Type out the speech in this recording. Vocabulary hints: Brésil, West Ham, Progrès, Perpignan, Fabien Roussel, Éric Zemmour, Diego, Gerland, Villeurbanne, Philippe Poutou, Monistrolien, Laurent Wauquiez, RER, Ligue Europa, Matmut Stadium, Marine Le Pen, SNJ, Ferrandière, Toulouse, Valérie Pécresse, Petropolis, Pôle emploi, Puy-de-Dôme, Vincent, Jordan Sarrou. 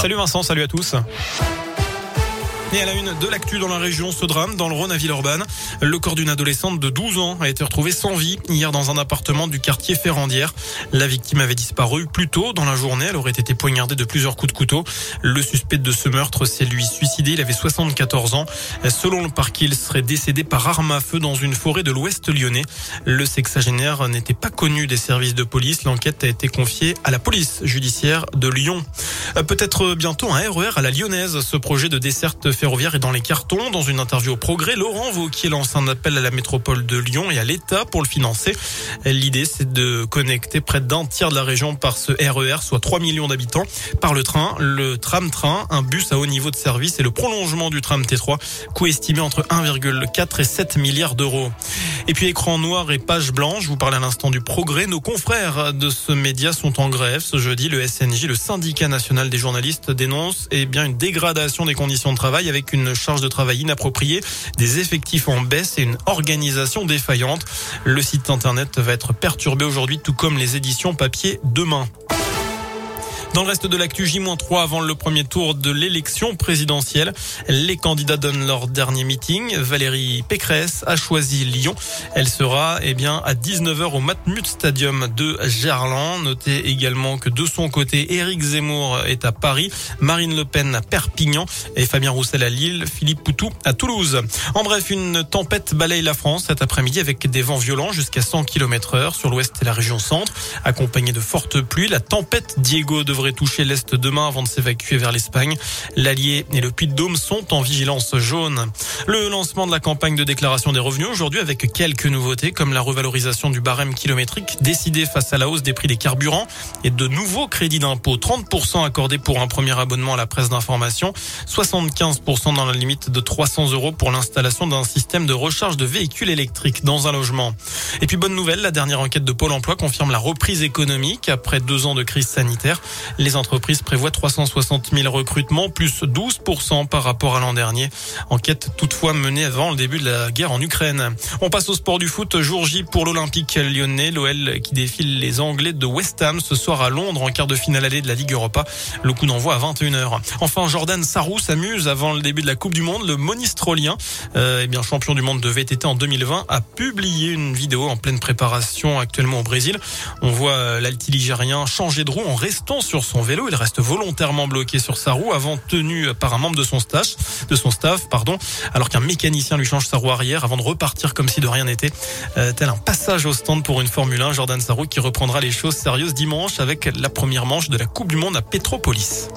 Salut Vincent, salut à tous. Et à la une de l'actu dans la région, ce drame dans le Rhône à Villeurbanne. Le corps d'une adolescente de 12 ans a été retrouvé sans vie hier dans un appartement du quartier Ferrandière. La victime avait disparu plus tôt dans la journée. Elle aurait été poignardée de plusieurs coups de couteau. Le suspect de ce meurtre s'est lui suicidé. Il avait 74 ans. Selon le parquet, il serait décédé par arme à feu dans une forêt de l'Ouest lyonnais. Le sexagénaire n'était pas connu des services de police. L'enquête a été confiée à la police judiciaire de Lyon. Peut-être bientôt un RER à la lyonnaise. Ce projet de desserte ferroviaire est dans les cartons. Dans une interview au Progrès, Laurent Wauquiez lance un appel à la métropole de Lyon et à l'État pour le financer. L'idée, c'est de connecter près d'un tiers de la région par ce RER, soit 3 millions d'habitants, par le train, le tram-train, un bus à haut niveau de service et le prolongement du tram T3, coût estimé entre 1,4 et 7 milliards d'euros. Et puis écran noir et page blanche, je vous parle à l'instant du Progrès. Nos confrères de ce média sont en grève. Ce jeudi, le SNJ, le syndicat national des journalistes, dénonce une dégradation des conditions de travail avec une charge de travail inappropriée, des effectifs en baisse et une organisation défaillante. Le site internet va être perturbé aujourd'hui, tout comme les éditions papier demain. Dans le reste de l'actu, J-3 avant le premier tour de l'élection présidentielle. Les candidats donnent leur dernier meeting. Valérie Pécresse a choisi Lyon. Elle sera à 19h au Matmut Stadium de Gerland. Notez également que de son côté, Éric Zemmour est à Paris, Marine Le Pen à Perpignan et Fabien Roussel à Lille, Philippe Poutou à Toulouse. En bref, une tempête balaye la France cet après-midi avec des vents violents jusqu'à 100 km/h sur l'ouest et la région centre. Accompagnée de fortes pluies, la tempête Diego devrait toucher l'Est demain avant de s'évacuer vers l'Espagne. L'Allier et le Puy-de-Dôme sont en vigilance jaune. Le lancement de la campagne de déclaration des revenus aujourd'hui avec quelques nouveautés comme la revalorisation du barème kilométrique décidée face à la hausse des prix des carburants et de nouveaux crédits d'impôt. 30% accordés pour un premier abonnement à la presse d'information, 75% dans la limite de 300 € pour l'installation d'un système de recharge de véhicules électriques dans un logement. Et puis bonne nouvelle, la dernière enquête de Pôle emploi confirme la reprise économique après 2 ans de crise sanitaire. Les entreprises prévoient 360 000 recrutements, plus 12% par rapport à l'an dernier. Enquête toutefois menée avant le début de la guerre en Ukraine. On passe au sport du foot. Jour J pour l'Olympique lyonnais. L'OL qui défile les Anglais de West Ham ce soir à Londres en quart de finale aller de la Ligue Europa. Le coup d'envoi à 21h. Enfin, Jordan Sarrou s'amuse avant le début de la Coupe du Monde. Le Monistrolien, champion du monde de VTT en 2020, a publié une vidéo en pleine préparation actuellement au Brésil. On voit l'altiligérien changer de roue en restant sur son vélo. Il reste volontairement bloqué sur sa roue avant tenu par un membre de son staff, alors qu'un mécanicien lui change sa roue arrière avant de repartir comme si de rien n'était. Tel un passage au stand pour une Formule 1, Jordan Sarrou qui reprendra les choses sérieuses dimanche avec la première manche de la Coupe du Monde à Petropolis.